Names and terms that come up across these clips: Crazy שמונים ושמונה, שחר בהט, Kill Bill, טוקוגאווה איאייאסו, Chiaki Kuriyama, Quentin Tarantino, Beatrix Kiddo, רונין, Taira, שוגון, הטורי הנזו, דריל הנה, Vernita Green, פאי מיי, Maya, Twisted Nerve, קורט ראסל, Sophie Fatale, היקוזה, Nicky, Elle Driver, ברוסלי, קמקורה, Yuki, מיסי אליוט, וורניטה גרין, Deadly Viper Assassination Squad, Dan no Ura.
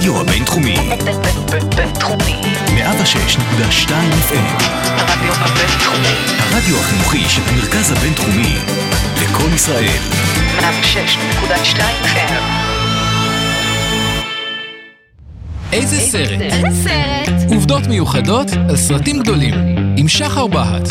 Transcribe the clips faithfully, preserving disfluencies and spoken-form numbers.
הרדיו הבינתחומי בינתחומי מאה ושש נקודה שתיים אף אם הרדיו הבינתחומי, הרדיו החינוכי של המרכז הבינתחומי לכל ישראל, מאה ושש נקודה שתיים אף אם. איזה סרט? איזה סרט? עובדות מיוחדות על סרטים גדולים עם שחר בהט.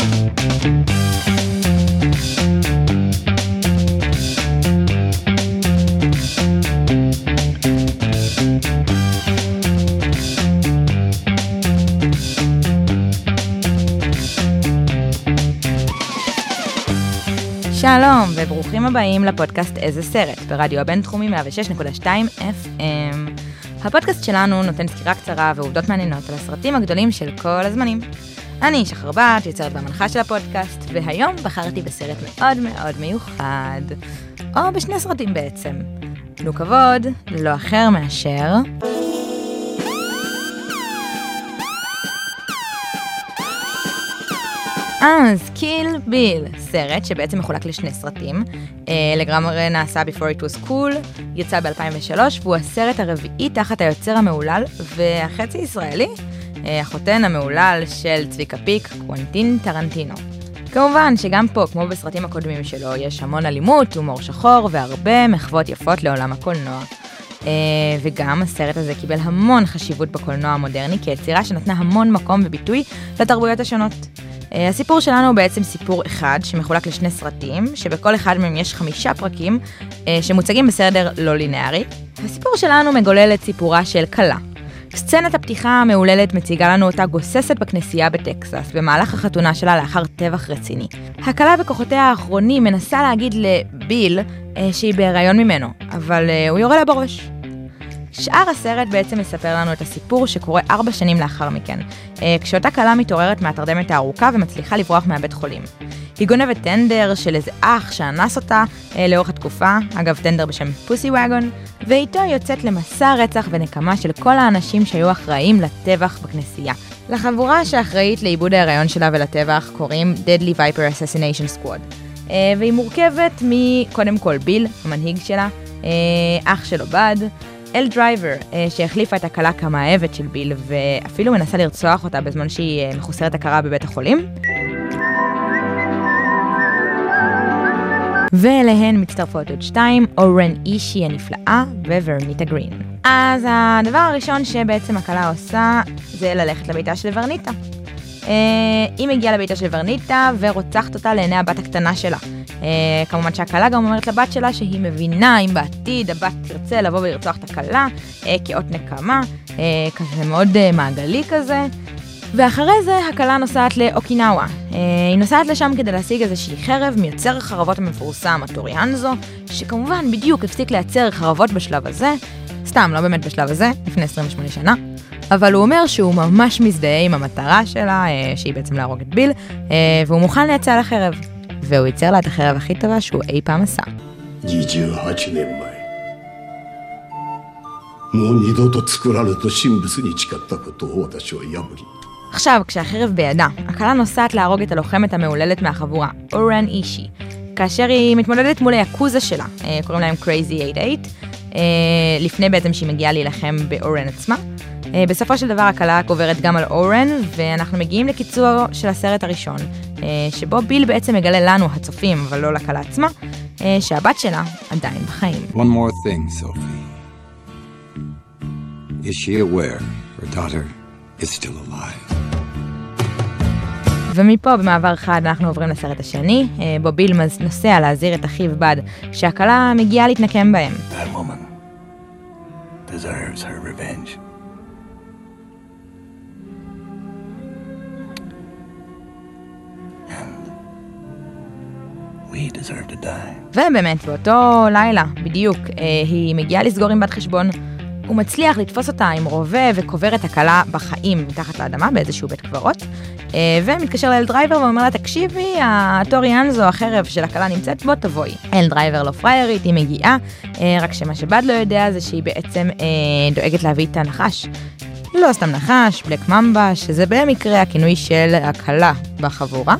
שלום וברוכים הבאים לפודקאסט איזה סרט ברדיו הבינתחומי מאה ושש נקודה שתיים אף אם. הפודקאסט שלנו נותן סקירה קצרה ועובדות מעניינות על הסרטים הגדולים של כל הזמנים. אני שחר בת, יוצרת והמנחה של הפודקאסט, והיום בחרתי בסרט מאוד מאוד מיוחד, או בשני סרטים בעצם. תנו כבוד, לא אחר מאשר... אז קיל ביל, סרט שבעצם מחולק לשני סרטים. לגמרי נעשה Before It Was Cool, יצא ב-אלפיים ושלוש, והוא הסרט הרביעי תחת היוצר המעולל והחצי ישראלי, החותן המעולל של צביקה פיק, קוונטין טרנטינו. כמובן שגם פה, כמו בסרטים הקודמים שלו, יש המון אלימות, הומור שחור והרבה מחוות יפות לעולם הקולנוע. וגם הסרט הזה קיבל המון חשיבות בקולנוע המודרני כיצירה שנתנה המון מקום וביטוי לתרבויות השונות. הסיפור שלנו הוא בעצם סיפור אחד שמחולק לשני סרטים, שבכל אחד מהם יש חמישה פרקים שמוצגים בסדר לא לינארי. הסיפור שלנו מגולל את סיפורה של קלה. סצנת הפתיחה המעוללת מציגה לנו אותה גוססת בכנסייה בטקסס, במהלך החתונה שלה לאחר טבח רציני. הקלה בכוחותיה האחרונים מנסה להגיד לביל שהיא בהיריון ממנו, אבל הוא יורה לה בראש. שאר הסרט בעצם מספר לנו את הסיפור שקורה ארבע שנים לאחר מכן, כשאותה קלה מתעוררת מהתרדמת הארוכה ומצליחה לברוח מהבית חולים. היא גונבת טנדר של איזה אח שאנס אותה לאורך התקופה, אגב טנדר בשם פוסי וגון, ואיתו יוצאת למסע רצח ונקמה של כל האנשים שהיו אחראים לטבח בכנסייה. לחבורה שאחראית לאיבוד ההיריון שלה ולטבח קוראים Deadly Viper Assassination Squad, והיא מורכבת מקודם כל ביל, המנהיג שלה, אח שלו בד, אל דרייבר, שהחליפה את הקלה כמאהבת של ביל, ואפילו מנסה לרצוח אותה בזמן שהיא מחוסרת הכרה בבית החולים. ואליהן מצטרפות עוד שתיים, או-רן אישי הנפלאה וורניטה גרין. אז הדבר הראשון שבעצם הקלה עושה, זה ללכת לביתה של ורניטה. היא מגיעה לביתה של ורניטה ורוצחת אותה לעיני הבת הקטנה שלה. כמובן שהקלה גם אומרת לבת שלה שהיא מבינה אם בעתיד הבת תרצה לבוא ולרצוח את הקלה כאות נקמה, כזה מאוד מעגלי כזה. ואחרי זה הקלה נוסעת לאוקינאווה. היא נוסעת לשם כדי להשיג איזושהי חרב מיוצר החרבות המפורסם, הטורי הנזו, שכמובן בדיוק הפסיק לייצר חרבות בשלב הזה, סתם, לא באמת בשלב הזה, לפני עשרים ושמונה שנה. אבל הוא אומר שהוא ממש מזדהה עם המטרה שלה, שהיא בעצם להרוג את ביל, והוא מוכן לייצר לה חרב. והוא ייצר לה את החרב הכי טובה שהוא אי פעם עשה. עכשיו, כשהחרב בידה, הקלה נוסעת להרוג את הלוחמת המעוללת מהחבורה, או-רן אישי, כאשר היא מתמודדת מול היקוזה שלה, קוראים להם Crazy שמונים ושמונה, לפני בעצם שהיא מגיעה להילחם באורן עצמה. בסופו של דבר הקלה גוברת גם על אורן, ואנחנו מגיעים לקיצור של הסרט הראשון, שבו ביל בעצם מגלה לנו הצופים, אבל לא לקלה עצמה, שהבת שלה עדיין בחיים. One more thing, Sophie. Is she aware her daughter is still alive? ומפה במעבר חד אנחנו עוברים לסרט השני, בו ביל נוסע להזהיר את אחיו בד, שהקלה מגיעה להתנקם בהם. That woman deserves her revenge. We deserve to die. ובאמת באותו לילה, בדיוק, היא מגיעה לסגור עם בת חשבון. הוא מצליח לתפוס אותה עם רובה וקובר את הקלה בחיים מתחת לאדמה באיזשהו בית קברות, ומתקשר לאל דרייבר ואומר לה, תקשיבי, הטורי הנזו, החרב של הקלה נמצאת בו, תבואי. אל דרייבר לא פריירית, היא מגיעה, רק שמה שבד לא יודע זה שהיא בעצם דואגת להביא את הנחש. לא סתם נחש, בלק ממבה, שזה במקרה הכינוי של הקלה בחבורה,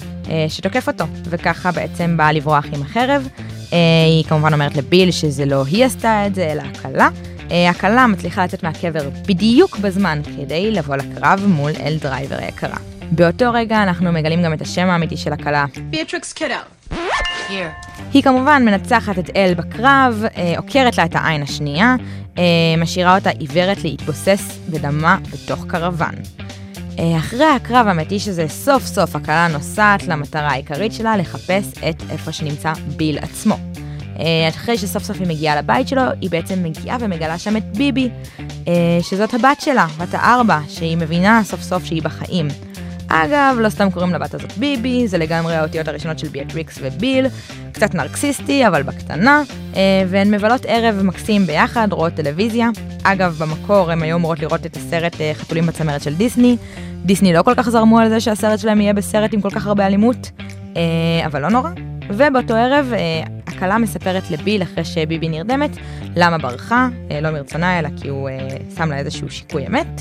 שתוקף אותו, וככה בעצם באה לברוח עם החרב. היא כמובן אומרת לביל שזה לא היא עשתה את זה, אלא הקלה, הקלה מצליחה לצאת מהקבר בדיוק בזמן כדי לבוא לקרב מול אל דרייבר היקרה. באותו רגע אנחנו מגלים גם את השם האמיתי של הקלה. Beatrix Kiddo. היא כמובן מנצחת את אל בקרב, עוקרת לה את העין השנייה, משאירה אותה עיוורת להתבוסס בדמה בתוך קרבן. אחרי הקרב המתי שזה סוף סוף הקלה נוסעת למטרה העיקרית שלה לחפש את איפה שנמצא ביל עצמו. אחרי שסוף סוף היא מגיעה לבית שלו, היא בעצם מגיעה ומגלה שם את ביבי, שזאת הבת שלה, בת הארבע, שהיא מבינה סוף סוף שהיא בחיים. אגב, לא סתם קוראים לבת הזאת ביבי, זה לגמרי האותיות הראשונות של ביאטריקס וביל, קצת נרקסיסטי, אבל בקטנה, והן מבלות ערב מקסים ביחד, רואות טלוויזיה. אגב, במקור הם היו אמורות לראות את הסרט חתולים בצמרת של דיסני. דיסני לא כל כך זרמו על זה שהסרט שלהם יהיה בסרט עם כל כך הרבה אלימות, אבל לא נורא. ובאותו ערב, הקלה מספרת לביל אחרי שביבי נרדמת, למה ברחה, לא מרצונה, אלא כי הוא שם לה איזשהו שיקוי אמת,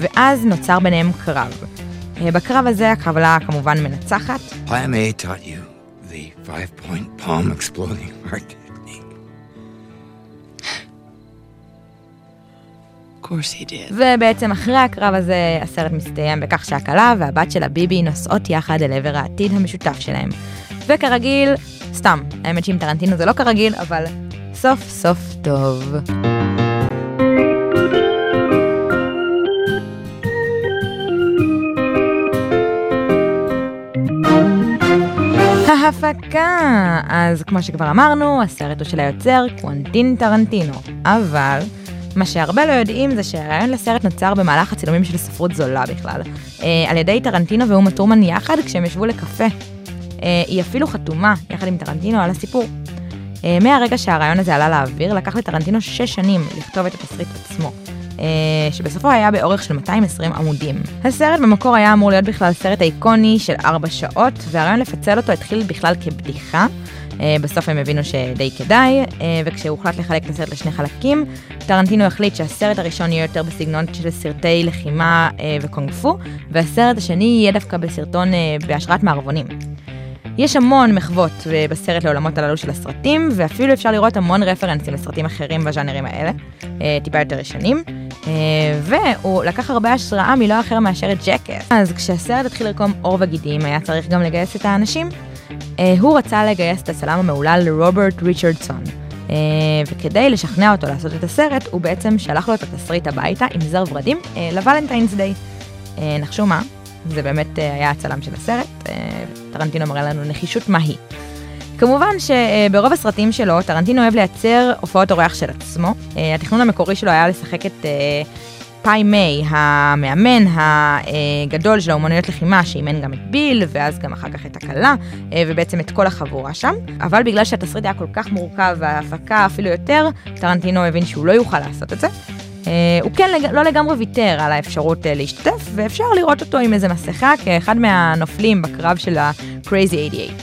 ואז נוצר ביניהם קרב. בקרב הזה הקבלה כמובן מנצחת. P M A taught you the five-point palm exploding heart technique. Of course he did. ובעצם אחרי הקרב הזה הסרט מסתיים בכך שהקלה והבת של הביבי נוסעות יחד אל עבר העתיד המשותף שלהם. וכרגיל, סתם, האמת שעם טרנטינו זה לא כרגיל, אבל סוף סוף טוב. הפקה. אז כמו שכבר אמרנו, הסרט הוא של היוצר קוונטין טרנטינו, אבל מה שהרבה לא יודעים זה שהרעיון לסרט נוצר במהלך הצילומים של ספרות זולה בכלל, אה, על ידי טרנטינו ואומה תורמן יחד כשהם ישבו לקפה. אה, היא אפילו חתומה יחד עם טרנטינו על הסיפור. אה, מהרגע שהרעיון הזה עלה לאוויר, לקח לטרנטינו שש שנים לכתוב את התסריט עצמו, שבסופו היה באורך של מאתיים ועשרים עמודים. הסרט במקור היה אמור להיות בכלל סרט איקוני של ארבע שעות, והרעיון לפצל אותו התחיל בכלל כבדיחה, בסוף הם הבינו שדי כדאי, וכשהוחלט לחלק את הסרט לשני חלקים, טרנטינו החליט שהסרט הראשון יהיה יותר בסגנון של סרטי לחימה וקונג-פו, והסרט השני יהיה דווקא בסרטון בהשראת מערבונים. יש המון מחוות בסרט לעולמות הללו של הסרטים, ואפילו אפשר לראות המון רפרנסים לסרטים אחרים בז'אנרים האלה, טיפה יותר ישנים, והוא לקח הרבה השראה מלא אחר מאשר את ג'קס. אז כשהסרט התחיל לרקום עור וגידים, היה צריך גם לגייס את האנשים. הוא רצה לגייס את הצלם המהולל רוברט ריצ'רדסון, וכדי לשכנע אותו לעשות את הסרט, הוא בעצם שלח לו את התסריט הביתה עם זר ורדים לוולנטיינס דיי. נחשו מה? זה באמת היה הצלם של הסרט, טרנטינו מראה לנו נחישות מהי. כמובן שברוב הסרטים שלו, טרנטינו אוהב לייצר הופעות אורח של עצמו. התכנון המקורי שלו היה לשחק את פאי מיי, המאמן הגדול של האומנויות לחימה, שאימן גם את ביל, ואז גם אחר כך את הקלה, ובעצם את כל החבורה שם. אבל בגלל שהתסריט היה כל כך מורכב, וההפקה אפילו יותר, טרנטינו הבין שהוא לא יוכל לעשות את זה. הוא כן לא לגמרי ויתר על האפשרות להשתתף, ואפשר לראות אותו עם איזה מסכה כאחד מהנופלים בקרב של ה-Crazy שמונים ושמונה.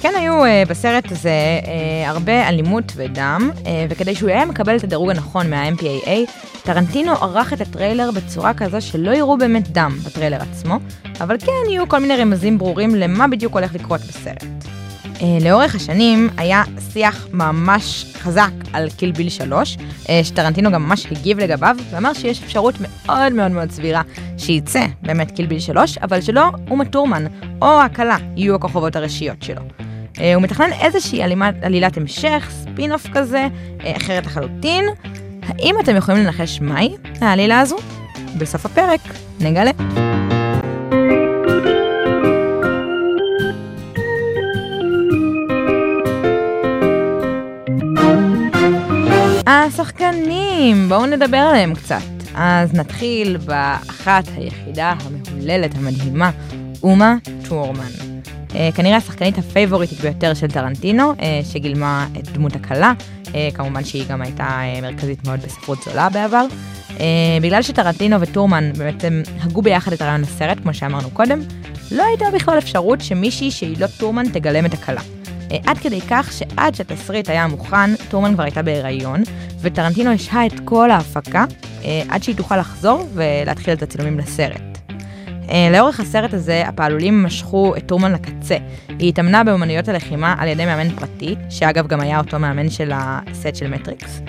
כן היו בסרט הזה הרבה אלימות ודם, וכדי שהוא היה מקבל את הדירוג הנכון מה-M P A A, טרנטינו ערך את הטריילר בצורה כזו שלא יראו באמת דם בטריילר עצמו, אבל כן יהיו כל מיני רמזים ברורים למה בדיוק הולך לקרות בסרט. לאורך השנים היה שיח ממש חזק על קיל ביל שלוש, שטרנטינו גם ממש הגיב לגביו, ואמר שיש אפשרות מאוד מאוד מאוד סבירה שייצא באמת קיל ביל שלוש, אבל שלא אומה תורמן או הקלה יהיו הכוכבות הראשיות שלו. הוא מתכנן איזושהי עלילת המשך, ספינוף כזה, אחרת לחלוטין. האם אתם יכולים לנחש מהי העלילה הזו? בסוף הפרק נגלה. השחקנים, בואו נדבר עליהם קצת. אז נתחיל באחת היחידה המהוללת המדהימה, אומה תורמן. כנראה השחקנית הפייבוריטית ביותר של טרנטינו, שגילמה את דמות הקלה, כמובן שהיא גם הייתה מרכזית מאוד בספרות זולה בעבר. בגלל שטרנטינו וטורמן בעצם הגו ביחד את הרעיון הסרט, כמו שאמרנו קודם, לא הייתה בכלל אפשרות שמישהי שהיא לא טורמן תגלם את הקלה. עד כדי כך שעד שהתסריט היה מוכן, תורמן כבר הייתה בהיריון, וטרנטינו השהה את כל ההפקה, עד שהיא תוכל לחזור ולהתחיל את הצילומים לסרט. לאורך הסרט הזה, הפעלולים משכו את תורמן לקצה. היא התאמנה באומנויות הלחימה על ידי מאמן פרטי, שאגב גם היה אותו מאמן של הסט של מטריקס.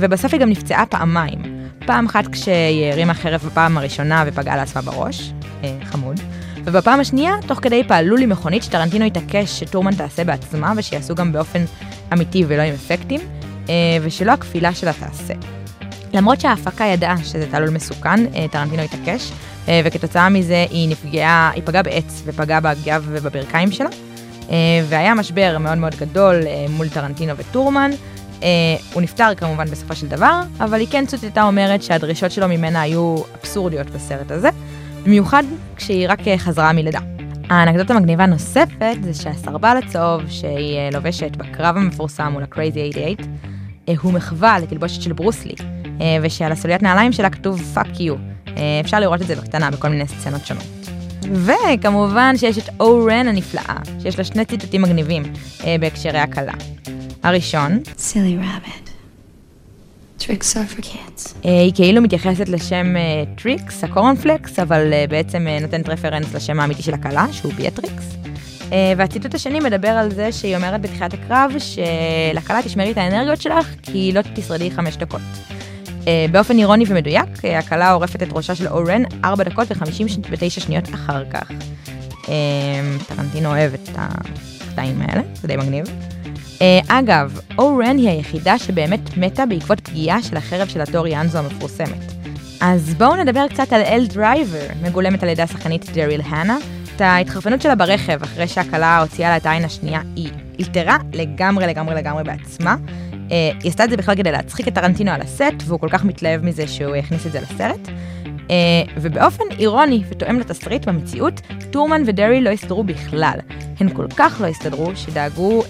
ובסוף היא גם נפצעה פעמיים. פעם אחת כשהיא הרימה חרב בפעם הראשונה ופגעה לעצמה בראש, חמוד. ובפעם השנייה, תוך כדי פעלו לי מכונית שטרנטינו התעקש שטורמן תעשה בעצמה ושיעשו גם באופן אמיתי ולא עם אפקטים, ושלא הכפילה שלה תעשה. למרות שההפקה ידעה שזה תעלול מסוכן, טרנטינו התעקש, וכתוצאה מזה היא נפגעה, היא פגעה בעץ ופגעה בגב ובברכיים שלה, והיה משבר מאוד מאוד גדול מול טרנטינו וטורמן. הוא נפטר כמובן בסופו של דבר, אבל היא כן צוטטה אומרת שהדרישות שלו ממנה היו אבסורדיות בסרט הזה, במיוחד כשהיא רק חזרה מלידה. האנקדוטה המגניבה נוספת זה שהסרבל הצהוב שהיא לובשת בקרב המפורסם מול ה-Crazy שמונים ושמונה הוא מחווה לתלבושת של ברוסלי, ושעל הסוליית נעליים שלה כתוב "Fuck you". אפשר לראות את זה בקטנה בכל מיני סצנות שונות. וכמובן שיש את אורן הנפלאה, שיש לה שני ציטוטים מגניבים אה, בהקשרי הקלה. הראשון, Silly Rabbit. Tricks are for kids. אה, היא כאילו מתייחסת לשם אה, טריקס, הקורנפלקס, אבל אה, בעצם אה, נותנת רפרנס לשם האמיתי של הקלה, שהוא ביאטריקס. אה, והציטוט השני מדבר על זה שהיא אומרת בתחילת הקרב שלקלה תשמרי את האנרגיות שלך, כי היא לא תשרדי חמש דקות. באופן אירוני ומדויק, הקלה עורפת את ראשה של אורן ארבע דקות ו-חמישים ותשע שניות אחר כך. טרנטינו אוהב את הקטעים האלה, זה די מגניב. אגב, אורן היא היחידה שבאמת מתה בעקבות פגיעה של החרב של הטורי הנזו המפורסמת. אז בואו נדבר קצת על אל דרייבר, מגולמת על ידי השחקנית דריל הנה. את ההתחרפנות שלה ברכב אחרי שהקלה הוציאה לה את העין השנייה, היא אלתרה לגמרי לגמרי לגמרי בעצמה. היא עשתה את זה בכלל כדי להצחיק את טרנטינו על הסט, והוא כל כך מתלהב מזה שהוא הכניס את זה לסרט. ובאופן אירוני ותואם לתסריט במציאות, טורמן ודרי לא הסתדרו בכלל. הן כל כך לא הסתדרו שדאגו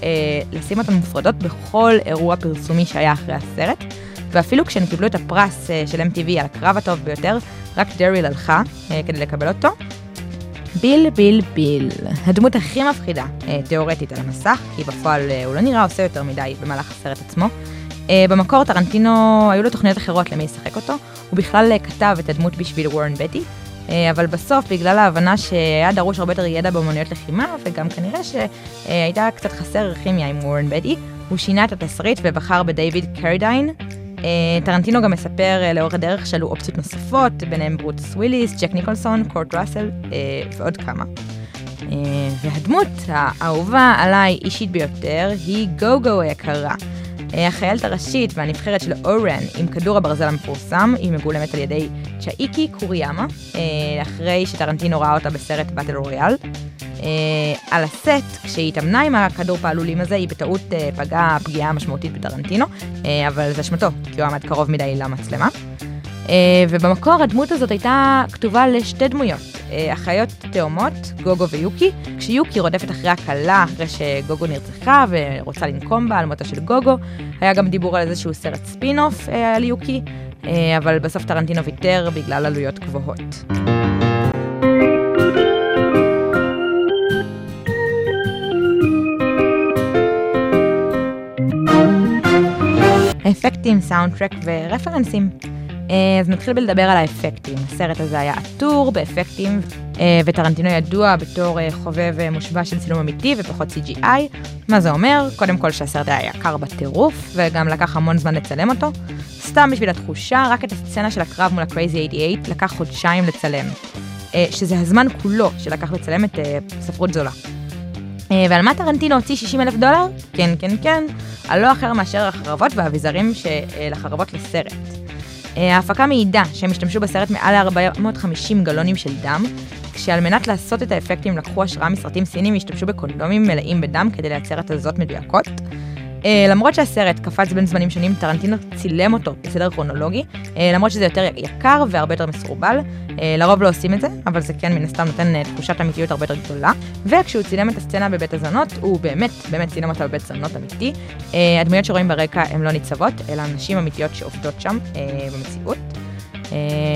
לשים אותן מופרדות בכל אירוע פרסומי שהיה אחרי הסרט, ואפילו כשהן קיבלו את הפרס של אם טי וי על הקרב הטוב ביותר, רק דרי הלכה כדי לקבל אותו. ביל, ביל, ביל. הדמות הכי מפחידה, תיאורטית על המסך, כי בפועל הוא לא נראה עושה יותר מדי במהלך הסרט עצמו. במקור טרנטינו, היו לו תוכניות אחרות למי ישחק אותו. הוא בכלל כתב את הדמות בשביל וורן בטי, אבל בסוף, בגלל ההבנה שהיה דרוש הרבה יותר ידע באמנויות לחימה, וגם כנראה שהייתה קצת חסר כימיה עם וורן בטי, הוא שינה את התסריט ובחר בדייוויד קרדיין. טרנטינו גם מספר לאורך הדרך שעלו אופציות נוספות, ביניהם ברוס וויליס, ג'ק ניקולסון, קורט ראסל ועוד כמה. והדמות האהובה עליי אישית ביותר היא גוגו היקרה, החיילת הראשית והנבחרת של אורן עם כדור הברזל המפורסם. היא מגולמת על ידי צ'איקי קוריאמה, אחרי שטרנטינו ראה אותה בסרט באטל רויאל. על הסט, כשהיא התאמנה עם הכדור פעלולים הזה, היא בטעות פגעה פגיעה משמעותית בטרנטינו, אבל זה אשמתו, כי הוא עמד קרוב מדי למצלמה. ובמקור הדמות הזאת הייתה כתובה לשתי דמויות, אחיות תאומות, גוגו ויוקי, כשיוקי רודפת אחרי הקלה, אחרי שגוגו נרצחה ורוצה לנקום בה על מותה של גוגו. היה גם דיבור על איזשהו סרט ספינוף על יוקי, אבל בסוף טרנטינו ויתר בגלל עלויות גבוהות. אפקטים, סאונדטרק ורפרנסים. אז נתחיל בלדבר על האפקטים. הסרט הזה היה עטור באפקטים, וטרנטינו ידוע בתור חובב מושבע של צילום אמיתי ופחות סי ג'י איי. מה זה אומר? קודם כל שהסרט היה יקר בטירוף, וגם לקח המון זמן לצלם אותו. סתם בשביל התחושה, רק את הסצנה של הקרב מול הקרייזי שמונים ושמונה לקח חודשיים לצלם, שזה הזמן כולו שלקח לצלם את ספרות זולה. ועל מה טרנטינו הוציא שישים אלף דולר? כן, כן, כן, על לא אחר מאשר החרבות והאביזרים של החרבות לסרט. ההפקה מעידה שהם השתמשו בסרט מעל ארבע מאות וחמישים גלונים של דם, כשעל מנת לעשות את האפקטים לקחו השראה מסרטים סינים והשתמשו בקונדומים מלאים בדם כדי לייצר את הזות מדויקות. למרות שהסרט קפץ בין זמנים שונים, טרנטינו צילם אותו בסדר כרונולוגי, למרות שזה יותר יקר והרבה יותר מסורבל. לרוב לא עושים את זה, אבל זה כן מן הסתם נותן תחושת אמיתיות הרבה יותר גדולה. וכשהוא צילם את הסצנה בבית הזנות, הוא באמת באמת צילם אותה בבית הזנות אמיתי. הדמויות שרואים ברקע הן לא ניצבות, אלא נשים אמיתיות שעובדות שם במציאות.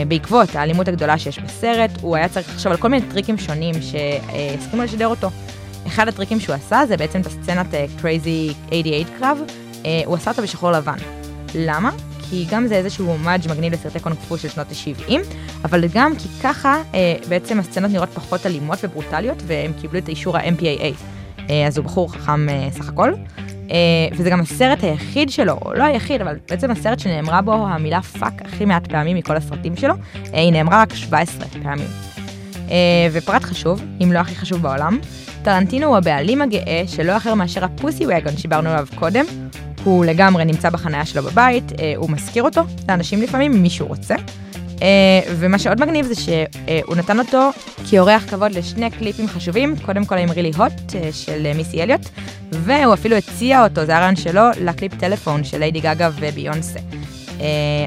בעקבות האלימות הגדולה שיש בסרט, הוא היה צריך לחשוב על כל מיני טריקים שונים שהסכימו לשדר אותו. אחד הטריקים שהוא עשה זה בעצם את הסצנת Crazy שמונים ושמונה קרב, הוא עשה אותה בשחור לבן. למה? כי גם זה איזשהו הומאג' מגניב לסרטי קונג פו של שנות ה-שבעים, אבל גם כי ככה בעצם הסצנות נראות פחות אלימות וברוטליות, והם קיבלו את האישור ה-אם פי איי איי, אז הוא בחור חכם סך הכל. וזה גם הסרט היחיד שלו, או לא היחיד, אבל בעצם הסרט שנאמרה בו המילה פאק הכי מעט פעמים מכל הסרטים שלו, היא נאמרה רק שבע עשרה פעמים. ופרט חשוב, אם לא הכי חשוב בעולם, טרנטינו הוא הבעלים הגאה שלא אחר מאשר הפוסי וגן שדיברנו עליו קודם, הוא לגמרי נמצא בחניה שלו בבית, הוא מזכיר אותו לאנשים לפעמים, אם מישהו רוצה. ומה שעוד מגניב זה שהוא נתן אותו כאורח כבוד לשני קליפים חשובים, קודם כל עם רילי הוט של מיסי אליוט, והוא אפילו הציע אותו, זה הרעיון שלו, לקליפ טלפון של ליידי גגה וביונסה.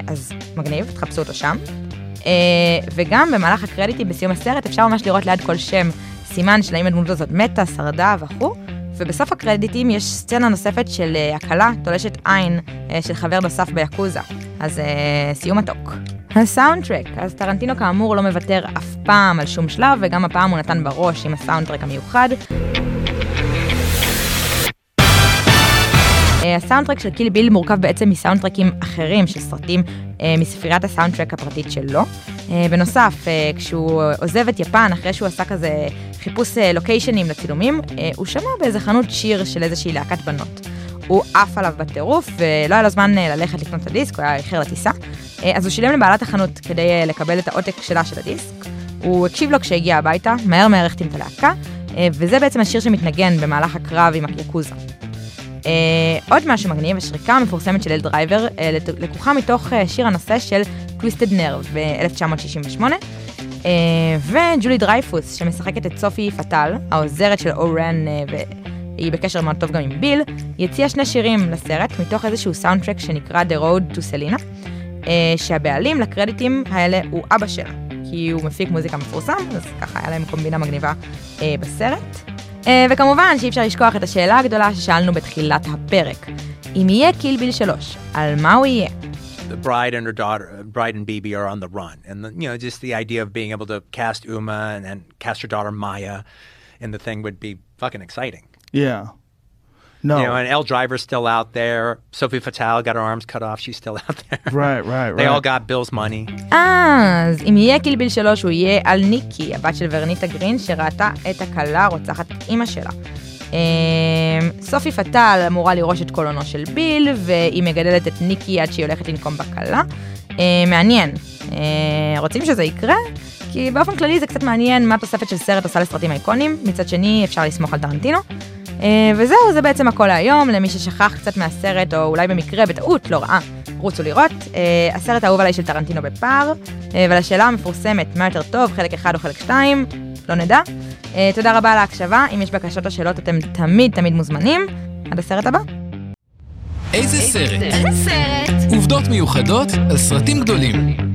אז מגניב, תחפשו אותו שם. וגם במהלך הקרדיטים בסיום הסרט אפשר ממש לראות ליד כל שם סימן של האם הדמות הזאת מתה, שרדה וכו'. ובסוף הקרדיטים יש סצנה נוספת של הקלה, תולשת עין של חבר נוסף ביקוזה. אז סיום התוק. הסאונדטרק, אז טרנטינו כאמור לא מוותר אף פעם על שום שלב, וגם הפעם הוא נתן בראש עם הסאונדטרק המיוחד. הסאונדטרק של קיל ביל מורכב בעצם מסאונדטרקים אחרים של סרטים מספריית הסאונדטרק הפרטית שלו. בנוסף, כשהוא עוזב את יפן אחרי שהוא עשה כזה חיפוש לוקיישנים לצילומים, הוא שמע באיזה חנות שיר של איזושהי להקת בנות. הוא עף עליו בטירוף ולא היה לו זמן ללכת לקנות את הדיסק, הוא היה איחר לטיסה, אז הוא שילם לבעלת החנות כדי לקבל את העותק שלה של הדיסק. הוא הקשיב לו כשהגיע הביתה, מהר מהר החתים את הלהקה, וזה בעצם השיר שמתנגן במהלך הקרב עם היקוזה. עוד משהו מגניב, השריקה המפורסמת של אל דרייבר לקוחה מתוך שיר הנושא של Twisted Nerve ב-אלף תשע מאות שישים ושמונה, וג'ולי דרייפוס שמשחקת את סופי פטל, העוזרת של אורן, והיא בקשר מאוד טוב גם עם ביל, יציאה שני שירים לסרט מתוך איזשהו סאונדטרק שנקרא The Road to Selena, שהבעלים לקרדיטים האלה הוא אבא שלה, כי הוא מפיק מוזיקה מפורסם, אז ככה היה להם קומבינה מגניבה בסרט. וכמובן שאי אפשר לשכוח את השאלה הגדולה ששאלנו בתחילת הפרק. אם יהיה קיל ביל שלוש, על מה הוא יהיה? The bride and her daughter, bride and baby are on the run. And the, you know, just the idea of being able to cast Uma and, and cast her daughter Maya in the thing would be fucking exciting. Yeah. No. You know, and Elle Driver's still out there. Sophie Fatale got her arms cut off. She's still out there. Right, right, right. They all got Bill's money. אז אם יהיה קיל ביל שלוש, הוא יהיה על ניקי, הבת של ורניטה גרין, שראתה את הכלה רוצחת אימא שלה. סופי פטל אמורה לראש את קולונו של ביל, והיא מגדלת את ניקי עד שהיא הולכת לנקום בכלה. מעניין. רוצים שזה יקרה? כי באופן כללי זה קצת מעניין מה תוספת של סרט עושה לסרטים אייקונים. מצד שני, אפשר לסמוך על טרנטינו. וזהו, זה בעצם הכל היום, למי ששכח קצת מהסרט, או אולי במקרה, בטעות, לא ראה, רוצו לראות. הסרט האהוב עליי של טרנטינו בפער, ולשאלה המפורסמת, מה יותר טוב, חלק אחד או חלק שתיים, לא נדע. תודה רבה על ההקשבה, אם יש בקשות או שאלות, אתם תמיד תמיד מוזמנים. עד הסרט הבא. איזה סרט? איזה סרט? עובדות מיוחדות על סרטים גדולים.